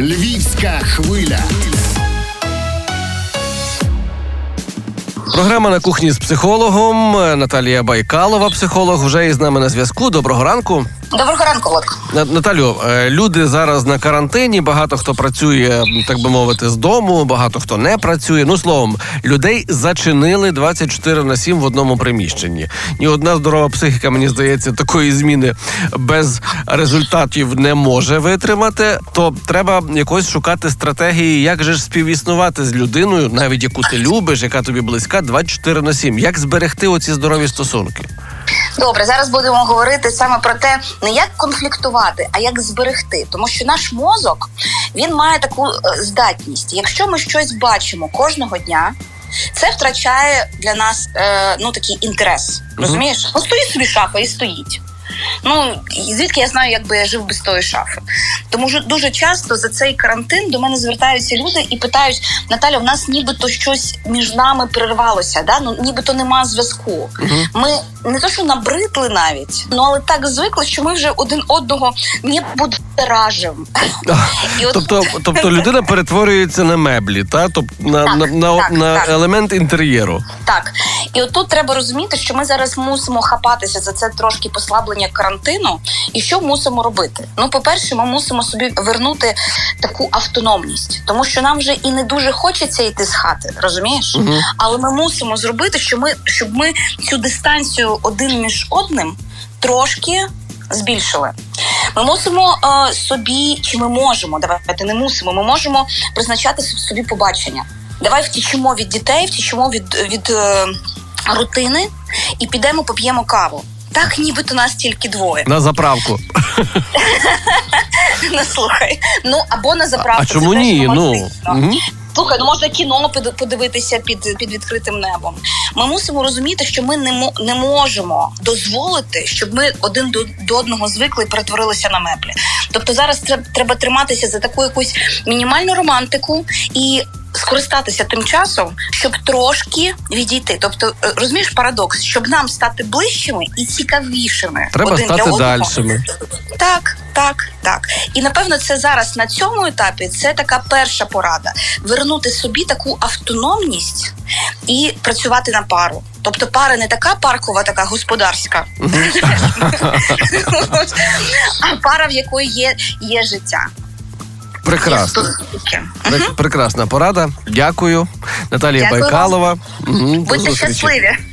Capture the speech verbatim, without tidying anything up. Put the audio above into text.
Львівська хвиля. Програма «На кухні з психологом». Наталія Байкалова, психолог, вже із нами на зв'язку. Доброго ранку. Доброго ранку, Володко. Наталю, люди зараз на карантині, багато хто працює, так би мовити, з дому, багато хто не працює. Ну, словом, людей зачинили двадцять чотири на сім в одному приміщенні. Ні одна здорова психіка, мені здається, такої зміни без результатів не може витримати. То треба якось шукати стратегії, як же ж співіснувати з людиною, навіть яку ти любиш, яка тобі близька, двадцять чотири на сім. Як зберегти оці здорові стосунки? Добре, зараз будемо говорити саме про те, не як конфліктувати, а як зберегти. Тому що наш мозок, він має таку здатність. Якщо ми щось бачимо кожного дня, це втрачає для нас е, ну, такий інтерес. Mm-hmm. Розумієш? Ну, стоїть собі шафа і стоїть. Ну, звідки я знаю, як би я жив без тої шафи? Тому дуже часто за цей карантин до мене звертаються люди і питають: Наталя, у нас нібито щось між нами перервалося, да? Ну, нібито нема зв'язку. Uh-huh. Ми не то, що набридли навіть, ну, але так звикли, що ми вже один одного не будоражимо. Тобто, тобто людина перетворюється на меблі, та? Тобто, на, так, на, на, так, на так. елемент інтер'єру. Так. І отут треба розуміти, що ми зараз мусимо хапатися за це трошки послаблення карантину. І що мусимо робити? Ну, по-перше, ми мусимо собі вернути таку автономність. Тому що нам вже і не дуже хочеться йти з хати, розумієш? Угу. Але ми мусимо зробити, що ми, щоб ми цю дистанцію один між одним трошки збільшили. Ми мусимо е, собі, чи ми можемо, давайте не мусимо, ми можемо призначати собі побачення. Давай втічимо від дітей, втічимо від, від, від е, рутини і підемо поп'ємо каву. Так, нібито нас тільки двоє. На заправку. Ну, слухай. Ну, або на заправку. А чому ні? Ну, угу. Слухай, ну можна кіно подивитися під, під відкритим небом. Ми мусимо розуміти, що ми не, м- не можемо дозволити, щоб ми один до, до одного звикли і перетворилися на меблі. Тобто зараз треб- треба триматися за таку якусь мінімальну романтику і скористатися тим часом, щоб трошки відійти. Тобто, розумієш парадокс, щоб нам стати ближчими і цікавішими. Треба один стати для одного. Дальшими. Так, так, так. І, напевно, це зараз на цьому етапі, це така перша порада. Вернути собі таку автономність і працювати на пару. Тобто пара не така паркова, така господарська, а пара, в якої є, є життя. Прекрасно. Прекрасна порада. Дякую. Наталія Дякую. Байкалова. Угу. Будьте щасливі.